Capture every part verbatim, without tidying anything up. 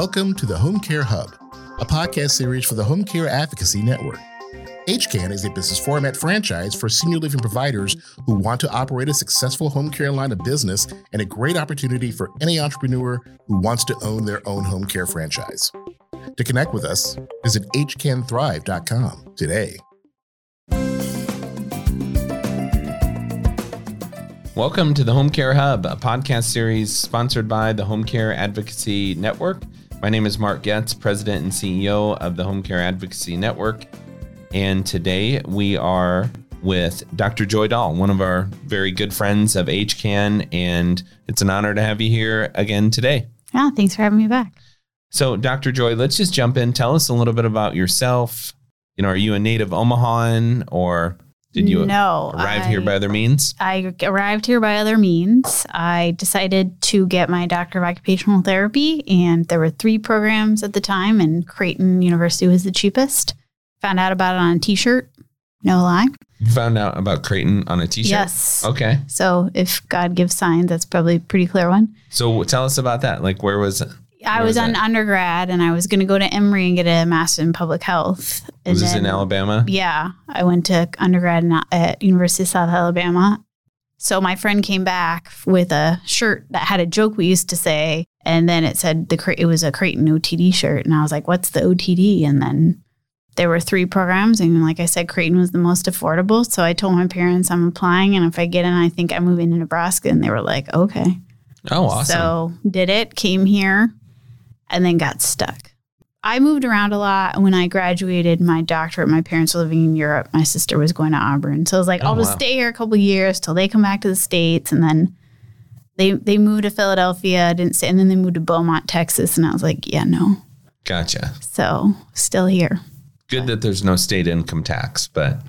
Welcome to the Home Care Hub, a podcast series for the Home Care Advocacy Network. H C A N is a business format franchise for senior living providers who want to operate a successful home care line of business and a great opportunity for any entrepreneur who wants to own their own home care franchise. To connect with us, visit h can thrive dot com today. Welcome to the Home Care Hub, a podcast series sponsored by the Home Care Advocacy Network. My name is Mark Goetz, President and C E O of the Home Care Advocacy Network. And today we are with Doctor Joy Dahl, one of our very good friends of H C A N, and it's an honor to have you here again today. Yeah, thanks for having me back. So, Doctor Joy, let's just jump in. Tell us a little bit about yourself. You know, are you a native Omahan, or did you no, arrive I, here by other means? I arrived here by other means. I decided to get my Doctor of Occupational Therapy, and there were three programs at the time, and Creighton University was the cheapest. Found out about it on a t-shirt. No lie. You found out about Creighton on a t-shirt? Yes. Okay. So if God gives signs, that's probably a pretty clear one. So tell us about that. Like, where was it? I was, was on undergrad, and I was going to go to Emory and get a master in public health. And was this then, in Alabama? Yeah. I went to undergrad in, at University of South Alabama. So my friend came back with a shirt that had a joke we used to say, and then it said the it was a Creighton O T D shirt. And I was like, what's the O T D? And then there were three programs, and like I said, Creighton was the most affordable. So I told my parents I'm applying, and if I get in, I think I'm moving to Nebraska. And they were like, okay. Oh, awesome. So did it, came here, and then got stuck. I moved around a lot. And when I graduated my doctorate, my parents were living in Europe. My sister was going to Auburn. So I was like, oh, I'll just wow. stay here a couple of years till they come back to the States. And then they they moved to Philadelphia, didn't stay, and then they moved to Beaumont, Texas. And I was like, yeah, no. Gotcha. So still here. Good but, that there's no state income tax, but.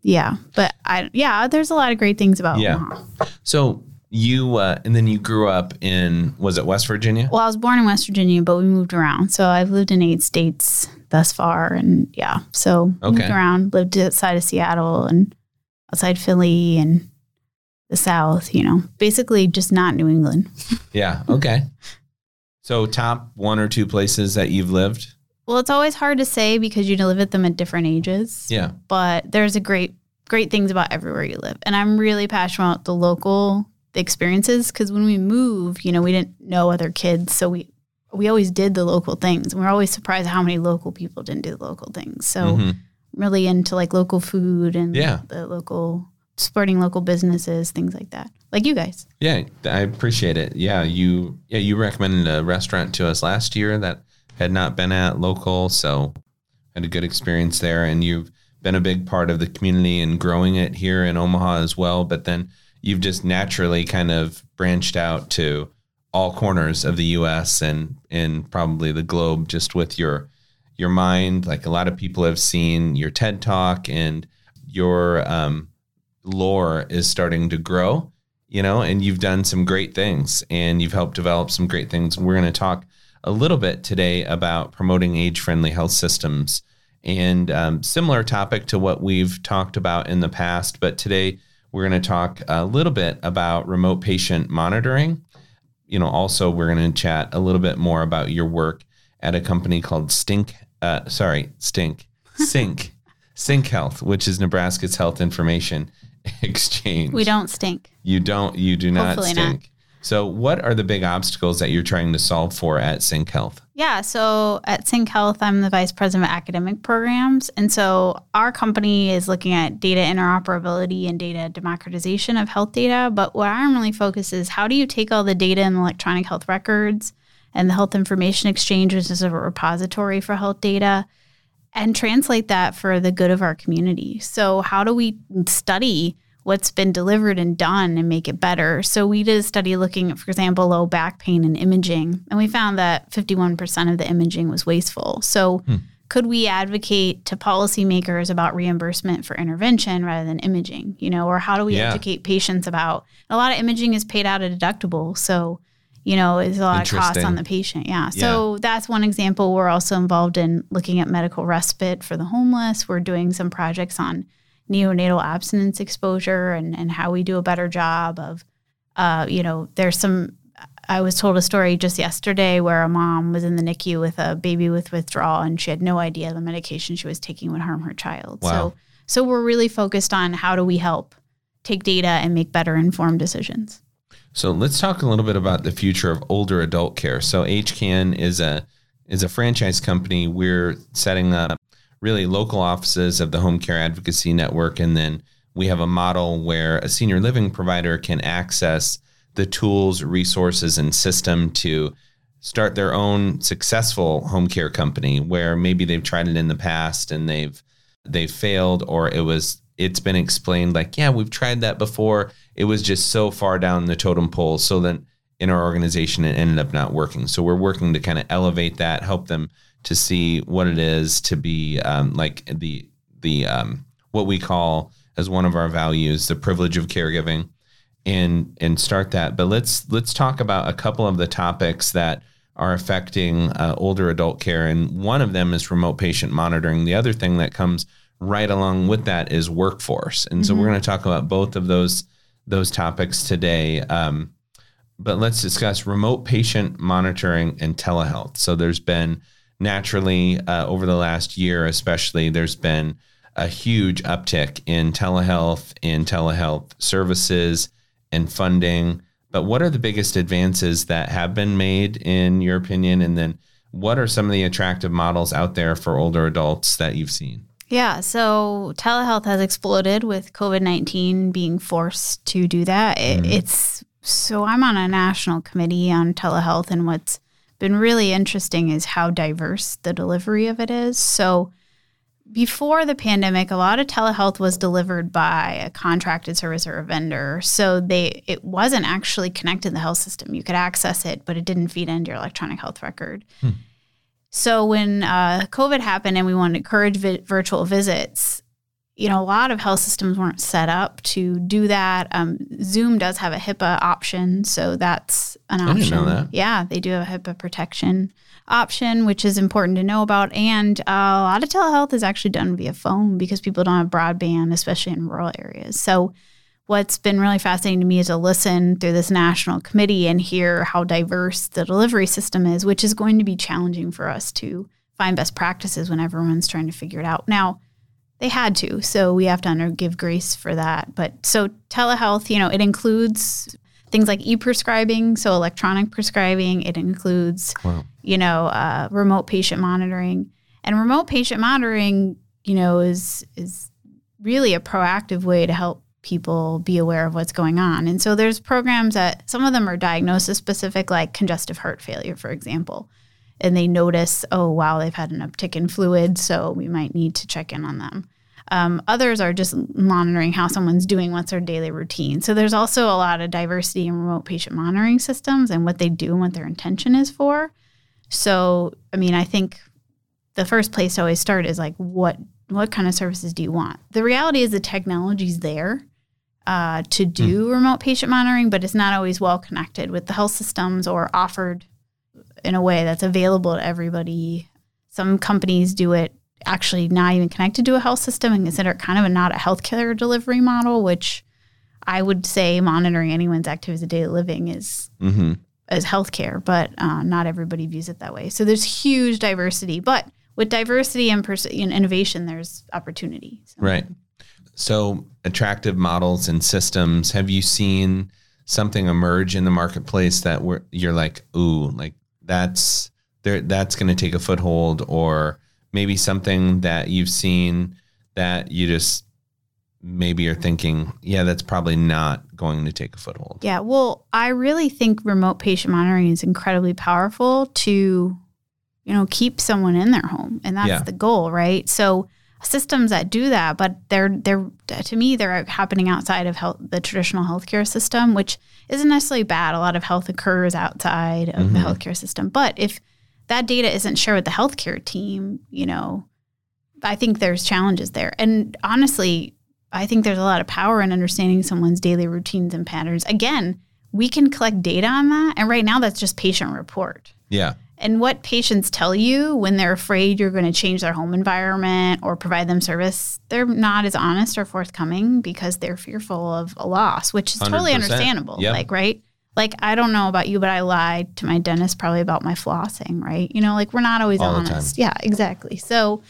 Yeah, but I, yeah, there's a lot of great things about yeah. Omaha. So you, uh, and then you grew up in, was it West Virginia? Well, I was born in West Virginia, but we moved around. So I've lived in eight states thus far. And yeah, so okay. moved around, lived outside of Seattle and outside Philly and the South, you know, basically just not New England. Yeah. Okay. So top one or two places that you've lived? Well, it's always hard to say because you live at them at different ages. Yeah. But there's a great, great things about everywhere you live. And I'm really passionate about the local experiences because when we moved, you know, we didn't know other kids. So we, we always did the local things. And we're always surprised how many local people didn't do the local things. So mm-hmm. really into like local food and yeah. the, the local, supporting local businesses, things like that. Like you guys. Yeah. I appreciate it. Yeah. You, yeah, you recommended a restaurant to us last year that had not been at local, so had a good experience there. And you've been a big part of the community and growing it here in Omaha as well. But then you've just naturally kind of branched out to all corners of the U S and, and probably the globe just with your, your mind. Like a lot of people have seen your TED Talk, and your um, lore is starting to grow, you know, and you've done some great things and you've helped develop some great things. We're going to talk a little bit today about promoting age-friendly health systems, and um, similar topic to what we've talked about in the past. But today we're going to talk a little bit about remote patient monitoring. You know, also we're going to chat a little bit more about your work at a company called Stink, uh, sorry, Stink, Sync, CyncHealth, which is Nebraska's Health Information Exchange. We don't stink. You don't. You do not Hopefully stink. Not. So what are the big obstacles that you're trying to solve for at CyncHealth? Yeah, so at CyncHealth, I'm the Vice President of Academic Programs. And so our company is looking at data interoperability and data democratization of health data. But what I'm really focused is how do you take all the data in electronic health records and the Health Information Exchange, which is a repository for health data, and translate that for the good of our community. So how do we study what's been delivered and done and make it better? So we did a study looking at, for example, low back pain and imaging, and we found that fifty-one percent of the imaging was wasteful. So hmm. could we advocate to policymakers about reimbursement for intervention rather than imaging, you know, or how do we yeah. educate patients about, a lot of imaging is paid out of deductible. So, you know, it's a lot of costs on the patient. Yeah. yeah. So that's one example. We're also involved in looking at medical respite for the homeless. We're doing some projects on neonatal abstinence exposure and, and how we do a better job of, uh, you know, there's some I was told a story just yesterday where a mom was in the N I C U with a baby with withdrawal, and she had no idea the medication she was taking would harm her child. Wow. So, so we're really focused on how do we help take data and make better informed decisions. So let's talk a little bit about the future of older adult care. So H C A N is a is a franchise company. We're setting up really local offices of the Home Care Advocacy Network, and then we have a model where a senior living provider can access the tools, resources, and system to start their own successful home care company, where maybe they've tried it in the past and they've they've failed, or it was it's been explained like, yeah, we've tried that before. It was just so far down the totem pole. So then in our organization, it ended up not working. So we're working to kind of elevate that, help them to see what it is to be um, like the, the um, what we call as one of our values, the privilege of caregiving, and, and start that. But let's, let's talk about a couple of the topics that are affecting uh, older adult care. And one of them is remote patient monitoring. The other thing that comes right along with that is workforce. And so mm-hmm. we're going to talk about both of those those topics today. Um, but let's discuss remote patient monitoring and telehealth. So there's been naturally uh, over the last year, especially, there's been a huge uptick in telehealth, in telehealth services and funding. But what are the biggest advances that have been made, in your opinion? And then what are some of the attractive models out there for older adults that you've seen? Yeah, so telehealth has exploded with COVID nineteen being forced to do that. It, mm. It's so I'm on a national committee on telehealth, and what's been really interesting is how diverse the delivery of it is. So before the pandemic, a lot of telehealth was delivered by a contracted service or a vendor. So they it wasn't actually connected to the health system. You could access it, but it didn't feed into your electronic health record. Mm. So when uh, COVID happened and we wanted to encourage vi- virtual visits, you know, a lot of health systems weren't set up to do that. Um, Zoom does have a HIPAA option, so that's an option. I didn't know that. Yeah, they do have a HIPAA protection option, which is important to know about. And uh, a lot of telehealth is actually done via phone because people don't have broadband, especially in rural areas. So what's been really fascinating to me is to listen through this national committee and hear how diverse the delivery system is, which is going to be challenging for us to find best practices when everyone's trying to figure it out. Now, they had to, so we have to under give grace for that. But so telehealth, you know, it includes things like e-prescribing, so electronic prescribing. It includes, wow. you know, uh, remote patient monitoring. And remote patient monitoring, you know, is is really a proactive way to help people be aware of what's going on. And so there's programs that some of them are diagnosis specific, like congestive heart failure, for example. And they notice, oh, wow, they've had an uptick in fluid, so we might need to check in on them. Um, others are just monitoring how someone's doing, what's their daily routine. So there's also a lot of diversity in remote patient monitoring systems and what they do and what their intention is for. So, I mean, I think the first place to always start is like, what what kind of services do you want? The reality is the technology's there. Uh, to do mm. remote patient monitoring, but it's not always well connected with the health systems or offered in a way that's available to everybody. Some companies do it actually not even connected to a health system and consider it kind of a not a healthcare delivery model, which I would say monitoring anyone's activities of daily living is mm-hmm. as healthcare, but uh, not everybody views it that way. So there's huge diversity, but with diversity and pers- and innovation, there's opportunity. So. Right. So attractive models and systems, have you seen something emerge in the marketplace that we're, you're like, ooh, like that's there, that's going to take a foothold, or maybe something that you've seen that you just maybe are thinking, yeah, that's probably not going to take a foothold? Yeah, well, I really think remote patient monitoring is incredibly powerful to, you know, keep someone in their home. And that's yeah. the goal, right? So systems that do that, but they're they're to me they're happening outside of health, the traditional healthcare system, which isn't necessarily bad. A lot of health occurs outside of mm-hmm. the healthcare system, but if that data isn't shared with the healthcare team, you know, I think there's challenges there. And honestly, I think there's a lot of power in understanding someone's daily routines and patterns. Again, we can collect data on that, and right now that's just patient report. Yeah. And what patients tell you when they're afraid you're going to change their home environment or provide them service, they're not as honest or forthcoming because they're fearful of a loss, which is one hundred percent. Totally understandable. Yep. Like, right? Like, I don't know about you, but I lied to my dentist probably about my flossing, right? You know, like, we're not always all honest. Yeah, exactly. So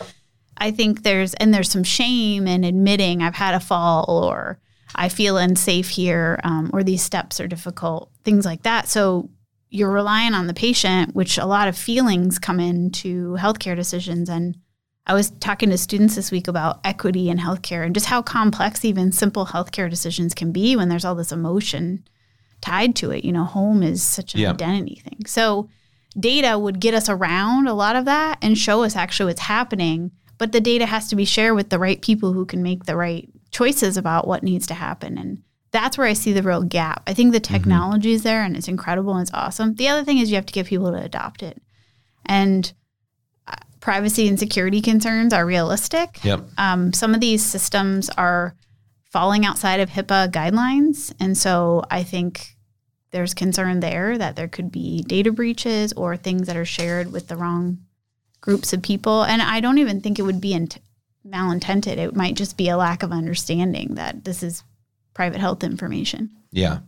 I think there's, and there's some shame in admitting I've had a fall, or I feel unsafe here, um, or these steps are difficult, things like that. So you're relying on the patient, which a lot of feelings come into healthcare decisions. And I was talking to students this week about equity in healthcare and just how complex even simple healthcare decisions can be when there's all this emotion tied to it. You know, home is such an yeah. identity thing. So data would get us around a lot of that and show us actually what's happening. But the data has to be shared with the right people who can make the right choices about what needs to happen. And that's where I see the real gap. I think the technology mm-hmm. is there, and it's incredible and it's awesome. The other thing is you have to get people to adopt it. And privacy and security concerns are realistic. Yep. Um, some of these systems are falling outside of HIPAA guidelines. And so I think there's concern there that there could be data breaches or things that are shared with the wrong groups of people. And I don't even think it would be in t- malintented. It might just be a lack of understanding that this is private health information. Yeah.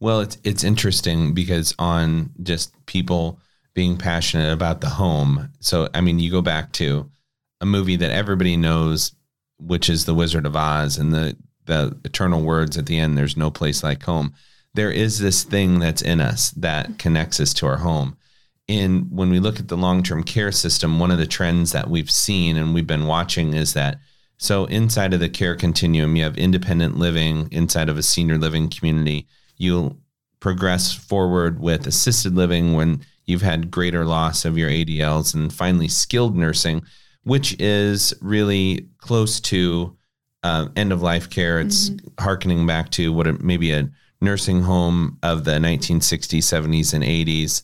Well, it's it's interesting because on just people being passionate about the home. So, I mean, you go back to a movie that everybody knows, which is The Wizard of Oz, and the, the eternal words at the end, there's no place like home. There is this thing that's in us that connects us to our home. And when we look at the long-term care system, one of the trends that we've seen and we've been watching is that, so inside of the care continuum, you have independent living inside of a senior living community. You'll progress forward with assisted living when you've had greater loss of your A D Ls, and finally skilled nursing, which is really close to uh, end-of-life care. It's mm-hmm. hearkening back to what it, maybe a nursing home of the nineteen sixties, seventies, and eighties.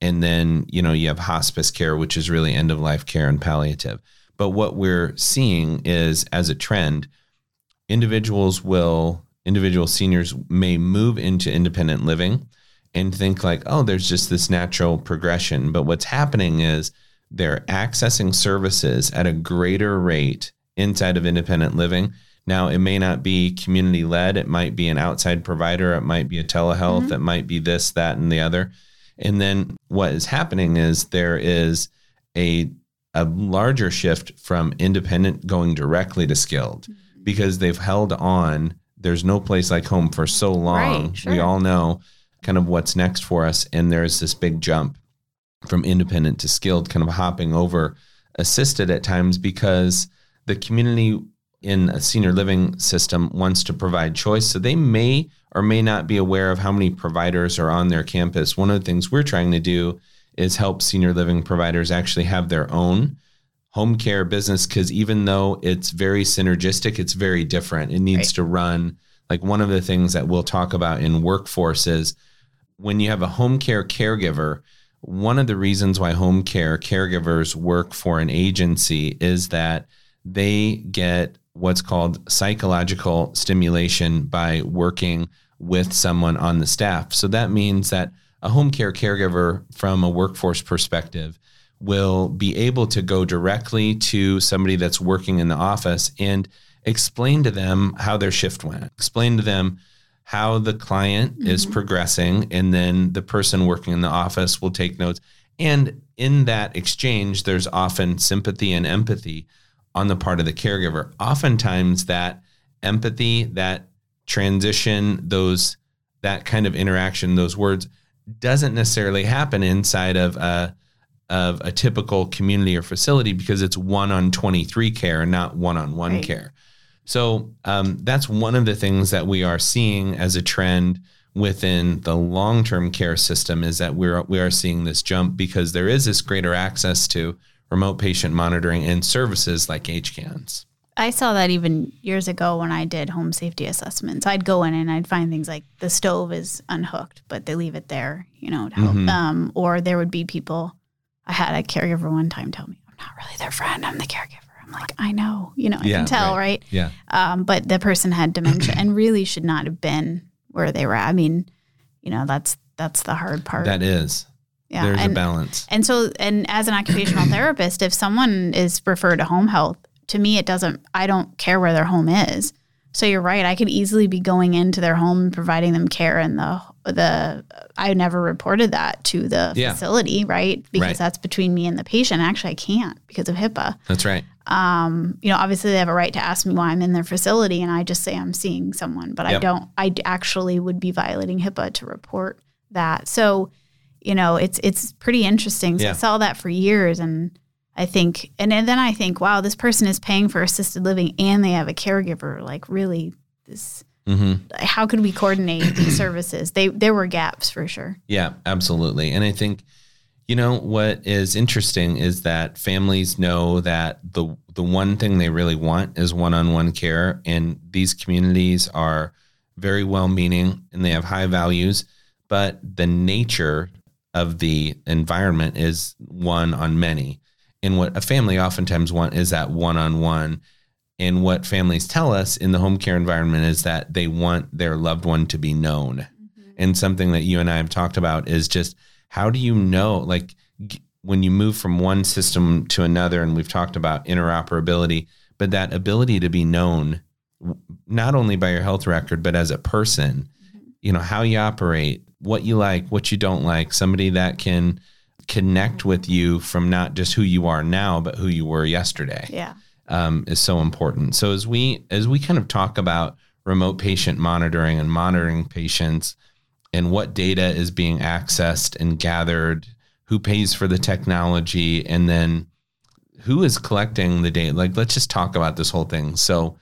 And then, you know, you have hospice care, which is really end-of-life care and palliative. But what we're seeing is, as a trend, individuals will, individual seniors may move into independent living and think like, oh, there's just this natural progression. But what's happening is they're accessing services at a greater rate inside of independent living. Now, it may not be community-led. It might be an outside provider. It might be a telehealth. Mm-hmm. It might be this, that, and the other. And then what is happening is there is a a larger shift from independent going directly to skilled because they've held on. There's no place like home for so long. Right, sure. We all know kind of what's next for us. And there's this big jump from independent to skilled, kind of hopping over assisted at times because the community in a senior living system wants to provide choice. So they may or may not be aware of how many providers are on their campus. One of the things we're trying to do is help senior living providers actually have their own home care business, because even though it's very synergistic, it's very different. It needs right. to run. Like, one of the things that we'll talk about in workforce is when you have a home care caregiver, one of the reasons why home care caregivers work for an agency is that they get what's called psychological stimulation by working with someone on the staff. So that means that a home care caregiver from a workforce perspective will be able to go directly to somebody that's working in the office and explain to them how their shift went, explain to them how the client mm-hmm. is progressing, and then the person working in the office will take notes. And in that exchange, there's often sympathy and empathy on the part of the caregiver. Oftentimes that empathy, that transition, those that kind of interaction, those words, doesn't necessarily happen inside of a, of a typical community or facility because it's one on twenty-three care and not one-on-one right. care. So um, that's one of the things that we are seeing as a trend within the long-term care system, is that we're, we are seeing this jump because there is this greater access to remote patient monitoring and services like H C A Ns. I saw that even years ago when I did home safety assessments. I'd go in and I'd find things like the stove is unhooked, but they leave it there, you know, to help. Mm-hmm. Um, or there would be people. I had a caregiver one time tell me, I'm not really their friend, I'm the caregiver. I'm like, I know, you know, I yeah, can tell, right? right? Yeah. Um, but the person had dementia and really should not have been where they were at. I mean, you know, that's that's the hard part. That is. Yeah. There's and, a balance. And so, and as an occupational therapist, if someone is referred to home health, to me, it doesn't, I don't care where their home is. So you're right. I could easily be going into their home and providing them care, and the the I never reported that to the yeah. facility, right? Because right. that's between me and the patient. Actually, I can't because of HIPAA. That's right. Um, you know, obviously they have a right to ask me why I'm in their facility, and I just say I'm seeing someone, but yep. I don't. I actually would be violating HIPAA to report that. So, you know, it's it's pretty interesting. So yeah. I saw that for years, and I think, and, and then I think, wow, this person is paying for assisted living and they have a caregiver. Like, really, this. Mm-hmm. How could we coordinate these services? They there were gaps for sure. Yeah, absolutely. And I think, you know, what is interesting is that families know that the the one thing they really want is one-on-one care, and these communities are very well-meaning and they have high values, but the nature of the environment is one on many. And what a family oftentimes wants is that one-on-one. And what families tell us in the home care environment is that they want their loved one to be known. Mm-hmm. And something that you and I have talked about is just, how do you know, like g- when you move from one system to another, and we've talked about interoperability, but that ability to be known, not only by your health record, but as a person, mm-hmm. you know, how you operate, what you like, what you don't like, somebody that can connect mm-hmm. with you from not just who you are now, but who you were yesterday. Yeah. Um, is so important. So as we as we kind of talk about remote patient monitoring and monitoring patients and what data is being accessed and gathered, who pays for the technology, and then who is collecting the data, like, let's just talk about this whole thing. So,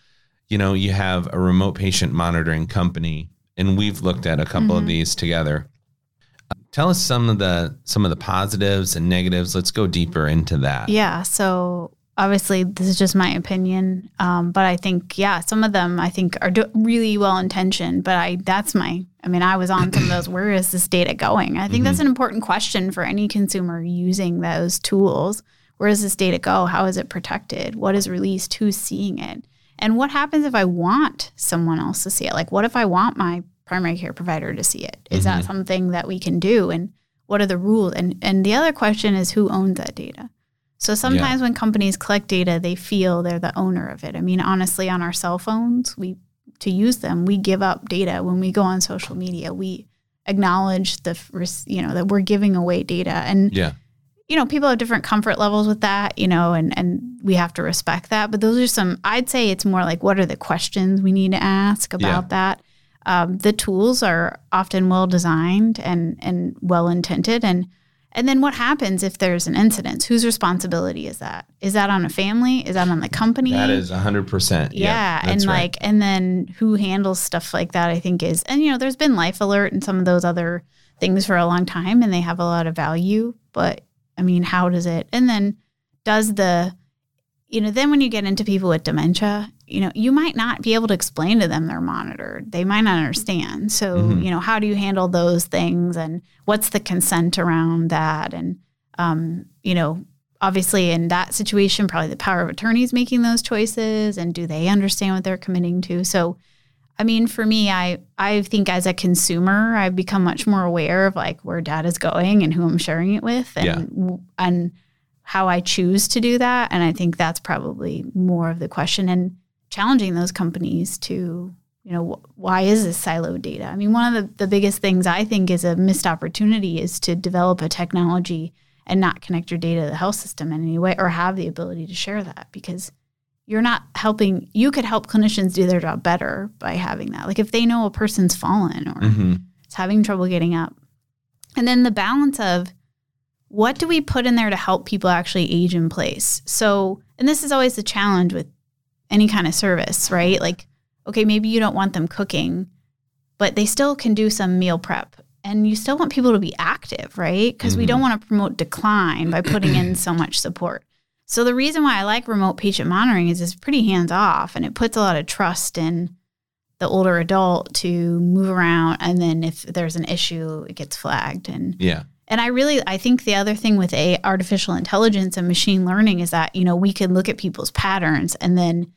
you know, you have a remote patient monitoring company, and we've looked at a couple mm-hmm. of these together. Uh, tell us some of the some of the positives and negatives. Let's go deeper into that. Yeah. So obviously, this is just my opinion, um, but I think, yeah, some of them I think are do- really well-intentioned, but I that's my, I mean, I was on some of those, where is this data going? I think mm-hmm. that's an important question for any consumer using those tools. Where does this data go? How is it protected? What is released? Who's seeing it? And what happens if I want someone else to see it? Like, what if I want my primary care provider to see it? Is mm-hmm. that something that we can do? And what are the rules? And and the other question is, who owns that data? So sometimes yeah. when companies collect data, they feel they're the owner of it. I mean, honestly, on our cell phones, we to use them, we give up data. When we go on social media, we acknowledge the you know that we're giving away data, and yeah. you know, people have different comfort levels with that, you know, and and we have to respect that. But those are some. I'd say it's more like, what are the questions we need to ask about yeah. that? Um, the tools are often well designed and and well intended, and. And then what happens if there's an incident? Whose responsibility is that? Is that on a family? Is that on the company? That is one hundred percent. Yeah. yeah and like, right. and then who handles stuff like that, I think is, and you know, there's been Life Alert and some of those other things for a long time, and they have a lot of value, but I mean, how does it, and then does the, you know, then when you get into people with dementia, you know, you might not be able to explain to them they're monitored. They might not understand. So, mm-hmm. you know, how do you handle those things, and what's the consent around that? And, um, you know, obviously in that situation, probably the power of attorney is making those choices, and do they understand what they're committing to? So, I mean, for me, I, I think as a consumer, I've become much more aware of like where data's going and who I'm sharing it with, and yeah. and how I choose to do that. And I think that's probably more of the question, and challenging those companies to, you know, wh- why is this siloed data? I mean, one of the, the biggest things I think is a missed opportunity is to develop a technology and not connect your data to the health system in any way, or have the ability to share that, because you're not helping. You could help clinicians do their job better by having that. Like if they know a person's fallen or mm-hmm. is having trouble getting up. And then the balance of, what do we put in there to help people actually age in place? So, and this is always the challenge with any kind of service, right? Like, okay, maybe you don't want them cooking, but they still can do some meal prep, and you still want people to be active, right? Because mm-hmm. we don't want to promote decline by putting in so much support. So the reason why I like remote patient monitoring is it's pretty hands-off, and it puts a lot of trust in the older adult to move around. And then if there's an issue, it gets flagged. And yeah. And I really, I think the other thing with a artificial intelligence and machine learning is that, you know, we can look at people's patterns, and then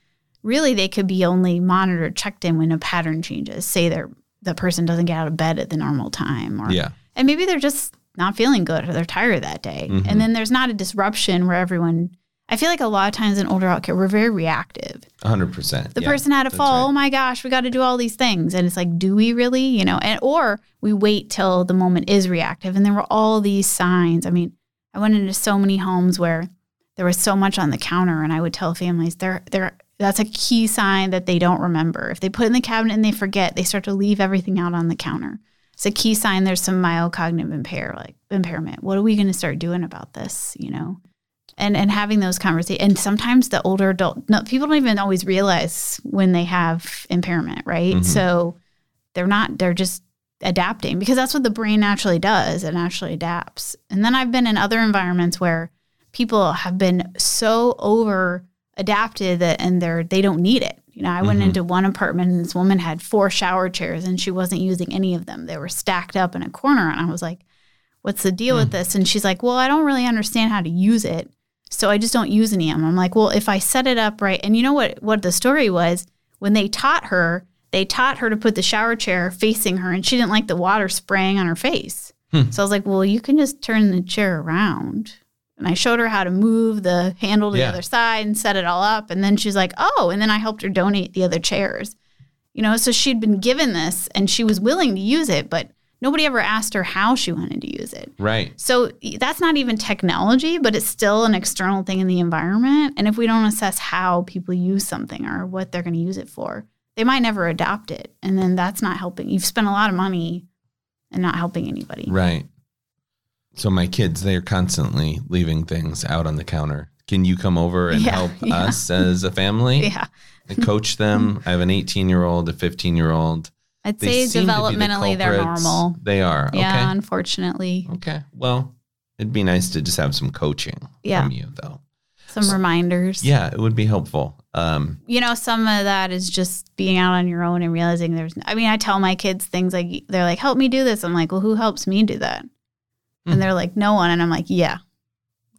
really they could be only monitored, checked in when a pattern changes. Say they're, the person doesn't get out of bed at the normal time, or, yeah. and maybe they're just not feeling good, or they're tired that day. Mm-hmm. And then there's not a disruption where everyone, I feel like a lot of times in older healthcare, we're very reactive. one hundred percent. The yeah, person had a fall. Right. Oh, my gosh, we got to do all these things. And it's like, do we really? You know, and or we wait till the moment is reactive. And there were all these signs. I mean, I went into so many homes where there was so much on the counter. And I would tell families, they're, they're, that's a key sign that they don't remember. If they put in the cabinet and they forget, they start to leave everything out on the counter. It's a key sign there's some mild cognitive impair, like, impairment. What are we going to start doing about this, you know? And and having those conversations. And sometimes the older adult, no, people don't even always realize when they have impairment, right? Mm-hmm. So they're not, they're just adapting because that's what the brain naturally does. It naturally adapts. And then I've been in other environments where people have been so over adapted that and they're, they don't need it. You know, I mm-hmm. went into one apartment and this woman had four shower chairs and she wasn't using any of them. They were stacked up in a corner. And I was like, what's the deal mm. with this? And she's like, well, I don't really understand how to use it. So I just don't use any of them. I'm like, well, if I set it up right. And you know what, what the story was? When they taught her, they taught her to put the shower chair facing her and she didn't like the water spraying on her face. Hmm. So I was like, well, you can just turn the chair around. And I showed her how to move the handle to yeah. the other side and set it all up. And then she's like, oh, and then I helped her donate the other chairs. You know, so she'd been given this and she was willing to use it, but nobody ever asked her how she wanted to use it. Right. So that's not even technology, but it's still an external thing in the environment. And if we don't assess how people use something or what they're going to use it for, they might never adopt it. And then that's not helping. You've spent a lot of money and not helping anybody. Right. So my kids, they are constantly leaving things out on the counter. Can you come over and yeah, help yeah. us as a family? Yeah. I coach them. I have an eighteen-year-old, a fifteen-year-old. I'd they say developmentally the they're normal. They are. Okay. Yeah, unfortunately. Okay. Well, it'd be nice to just have some coaching yeah. from you, though. Some so, reminders. Yeah, it would be helpful. Um, you know, some of that is just being out on your own and realizing there's, I mean, I tell my kids things like, they're like, help me do this. I'm like, well, who helps me do that? And they're like, no one. And I'm like, yeah,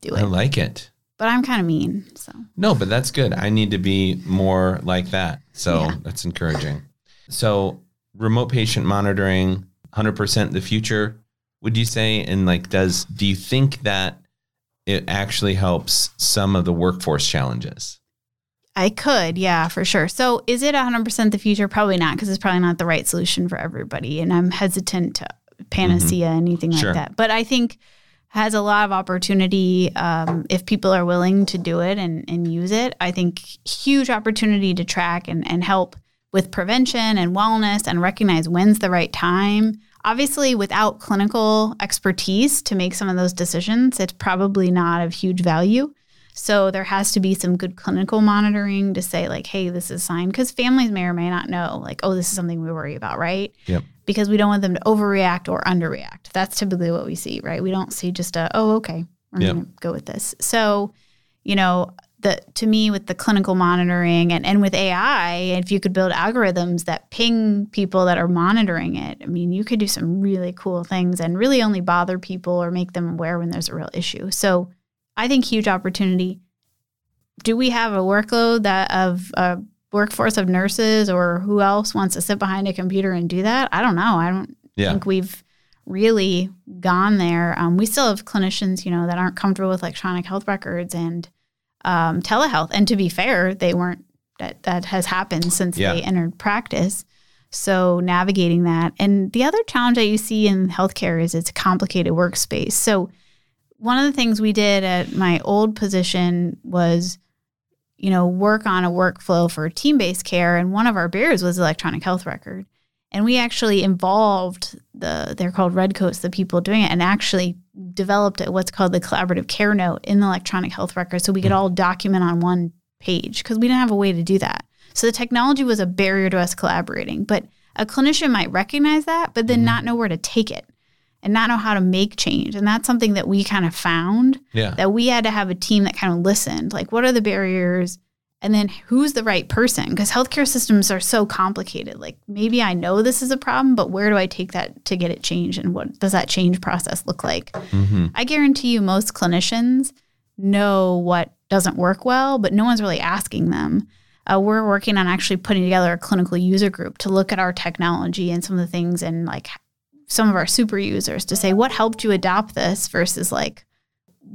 do it. I like it. But I'm kind of mean. So no, but that's good. I need to be more like that. So yeah. that's encouraging. So remote patient monitoring, one hundred percent the future, would you say? And like, does do you think that it actually helps some of the workforce challenges? I could. Yeah, for sure. So is it one hundred percent the future? Probably not, because it's probably not the right solution for everybody. And I'm hesitant to panacea, mm-hmm. anything sure. like that. But I think has a lot of opportunity um, if people are willing to do it and, and use it. I think huge opportunity to track and, and help with prevention and wellness and recognize when's the right time. Obviously, without clinical expertise to make some of those decisions, it's probably not of huge value. So there has to be some good clinical monitoring to say like, hey, this is a sign. Because families may or may not know like, oh, this is something we worry about, right? Yep. Because we don't want them to overreact or underreact. That's typically what we see, right? We don't see just a, oh, okay, we're yep. going to go with this. So, you know, the to me with the clinical monitoring and, and with A I, if you could build algorithms that ping people that are monitoring it, I mean, you could do some really cool things and really only bother people or make them aware when there's a real issue. So I think huge opportunity. Do we have a workload that of a workforce of nurses or who else wants to sit behind a computer and do that? I don't know. I don't yeah. think we've really gone there. Um, we still have clinicians, you know, that aren't comfortable with electronic health records and um, telehealth. And to be fair, they weren't. That that has happened since yeah. they entered practice. So navigating that. And the other challenge that you see in healthcare is it's a complicated workspace. So one of the things we did at my old position was, you know, work on a workflow for team-based care. And one of our barriers was electronic health record. And we actually involved the, they're called redcoats, the people doing it, and actually developed what's called the collaborative care note in the electronic health record so we could all document on one page because we didn't have a way to do that. So the technology was a barrier to us collaborating. But a clinician might recognize that, but then not know where to take it. And not know how to make change. And that's something that we kind of found yeah. that we had to have a team that kind of listened. Like, what are the barriers? And then who's the right person? Because healthcare systems are so complicated. Like, maybe I know this is a problem, but where do I take that to get it changed? And what does that change process look like? Mm-hmm. I guarantee you most clinicians know what doesn't work well, but no one's really asking them. Uh, we're working on actually putting together a clinical user group to look at our technology and some of the things and like some of our super users to say, what helped you adopt this versus like,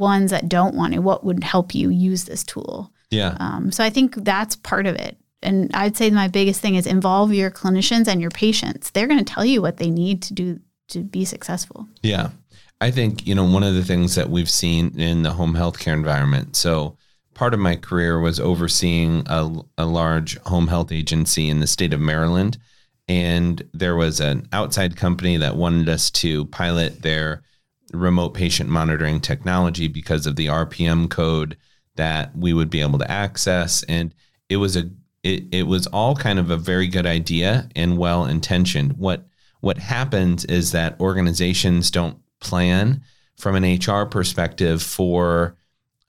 ones that don't want it, what would help you use this tool? Yeah. Um, so I think that's part of it. And I'd say my biggest thing is involve your clinicians and your patients. They're going to tell you what they need to do to be successful. Yeah. I think, you know, one of the things that we've seen in the home healthcare environment. So part of my career was overseeing a, a large home health agency in the state of Maryland. And there was an outside company that wanted us to pilot their remote patient monitoring technology because of the R P M code that we would be able to access. And it was a It it was all kind of a very good idea and well-intentioned. What what happens is that organizations don't plan from an H R perspective for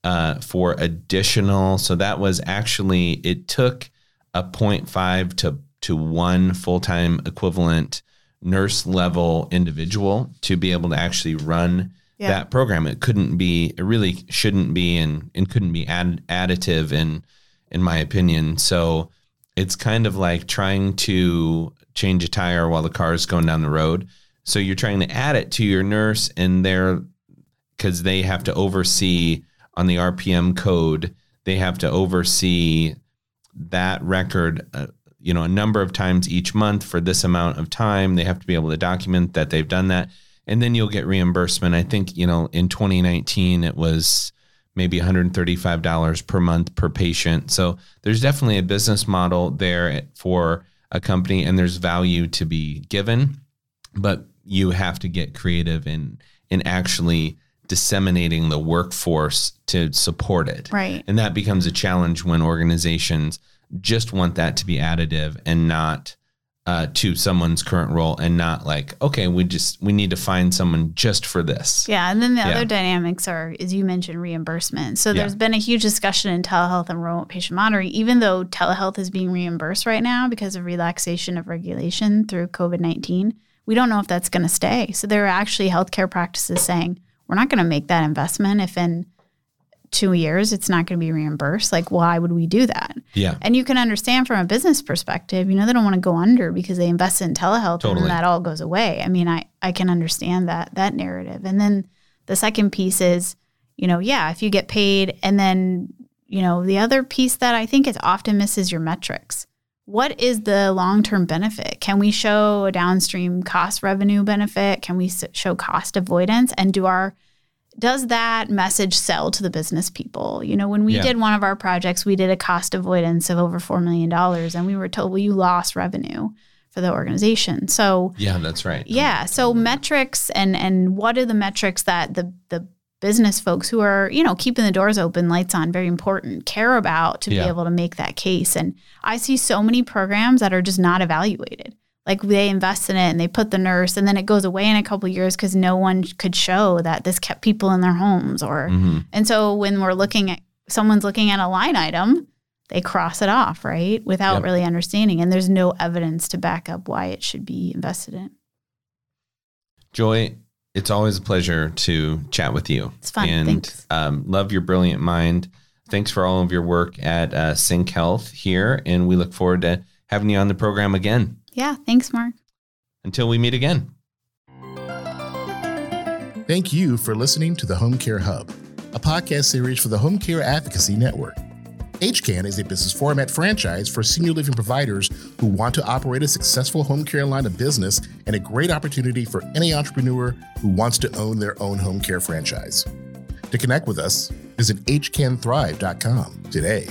uh, for additional. So that was actually, it took a zero point five to, to one full-time equivalent nurse level individual to be able to actually run yeah. that program. It couldn't be, it really shouldn't be, and, and couldn't be add, additive and in my opinion. So it's kind of like trying to change a tire while the car is going down the road. So you're trying to add it to your nurse, and they're, because they have to oversee on the R P M code, they have to oversee that record, uh, you know, a number of times each month for this amount of time. They have to be able to document that they've done that. And then you'll get reimbursement. I think, you know, in twenty nineteen, it was maybe one hundred thirty-five dollars per month per patient. So there's definitely a business model there for a company, and there's value to be given, but you have to get creative in, in actually disseminating the workforce to support it. Right. And that becomes a challenge when organizations just want that to be additive and not uh, to someone's current role, and not like, okay, we just, we need to find someone just for this. Yeah. And then the yeah. other dynamics are, as you mentioned, reimbursement. So there's yeah. been a huge discussion in telehealth and remote patient monitoring, even though telehealth is being reimbursed right now because of relaxation of regulation through COVID nineteen. We don't know if that's going to stay. So there are actually healthcare practices saying, we're not going to make that investment if in two years, it's not going to be reimbursed. Like, why would we do that? Yeah. And you can understand from a business perspective, you know, they don't want to go under because they invest in telehealth totally. And that all goes away. I mean, I, I can understand that, that narrative. And then the second piece is, you know, yeah, if you get paid, and then, you know, the other piece that I think is often misses your metrics. What is the long-term benefit? Can we show a downstream cost revenue benefit? Can we show cost avoidance? And do our Does that message sell to the business people? You know, when we yeah. did one of our projects, we did a cost avoidance of over four million dollars, and we were told, well, you lost revenue for the organization. So yeah, that's right. Yeah. So mm-hmm. metrics and, and what are the metrics that the, the business folks who are, you know, keeping the doors open, lights on, very important, care about to yeah. be able to make that case. And I see so many programs that are just not evaluated. Like, they invest in it and they put the nurse, and then it goes away in a couple of years because no one could show that this kept people in their homes. Or mm-hmm. And so when we're looking at, someone's looking at a line item, they cross it off, right, without yep. really understanding. And there's no evidence to back up why it should be invested in. Joy, it's always a pleasure to chat with you. It's fun. And Thanks. Um, love your brilliant mind. Thanks for all of your work at uh, CyncHealth here. And we look forward to having you on the program again. Yeah, thanks, Mark. Until we meet again. Thank you for listening to the Home Care Hub, a podcast series for the Home Care Advocacy Network. H C A N is a business format franchise for senior living providers who want to operate a successful home care line of business, and a great opportunity for any entrepreneur who wants to own their own home care franchise. To connect with us, visit h can thrive dot com today.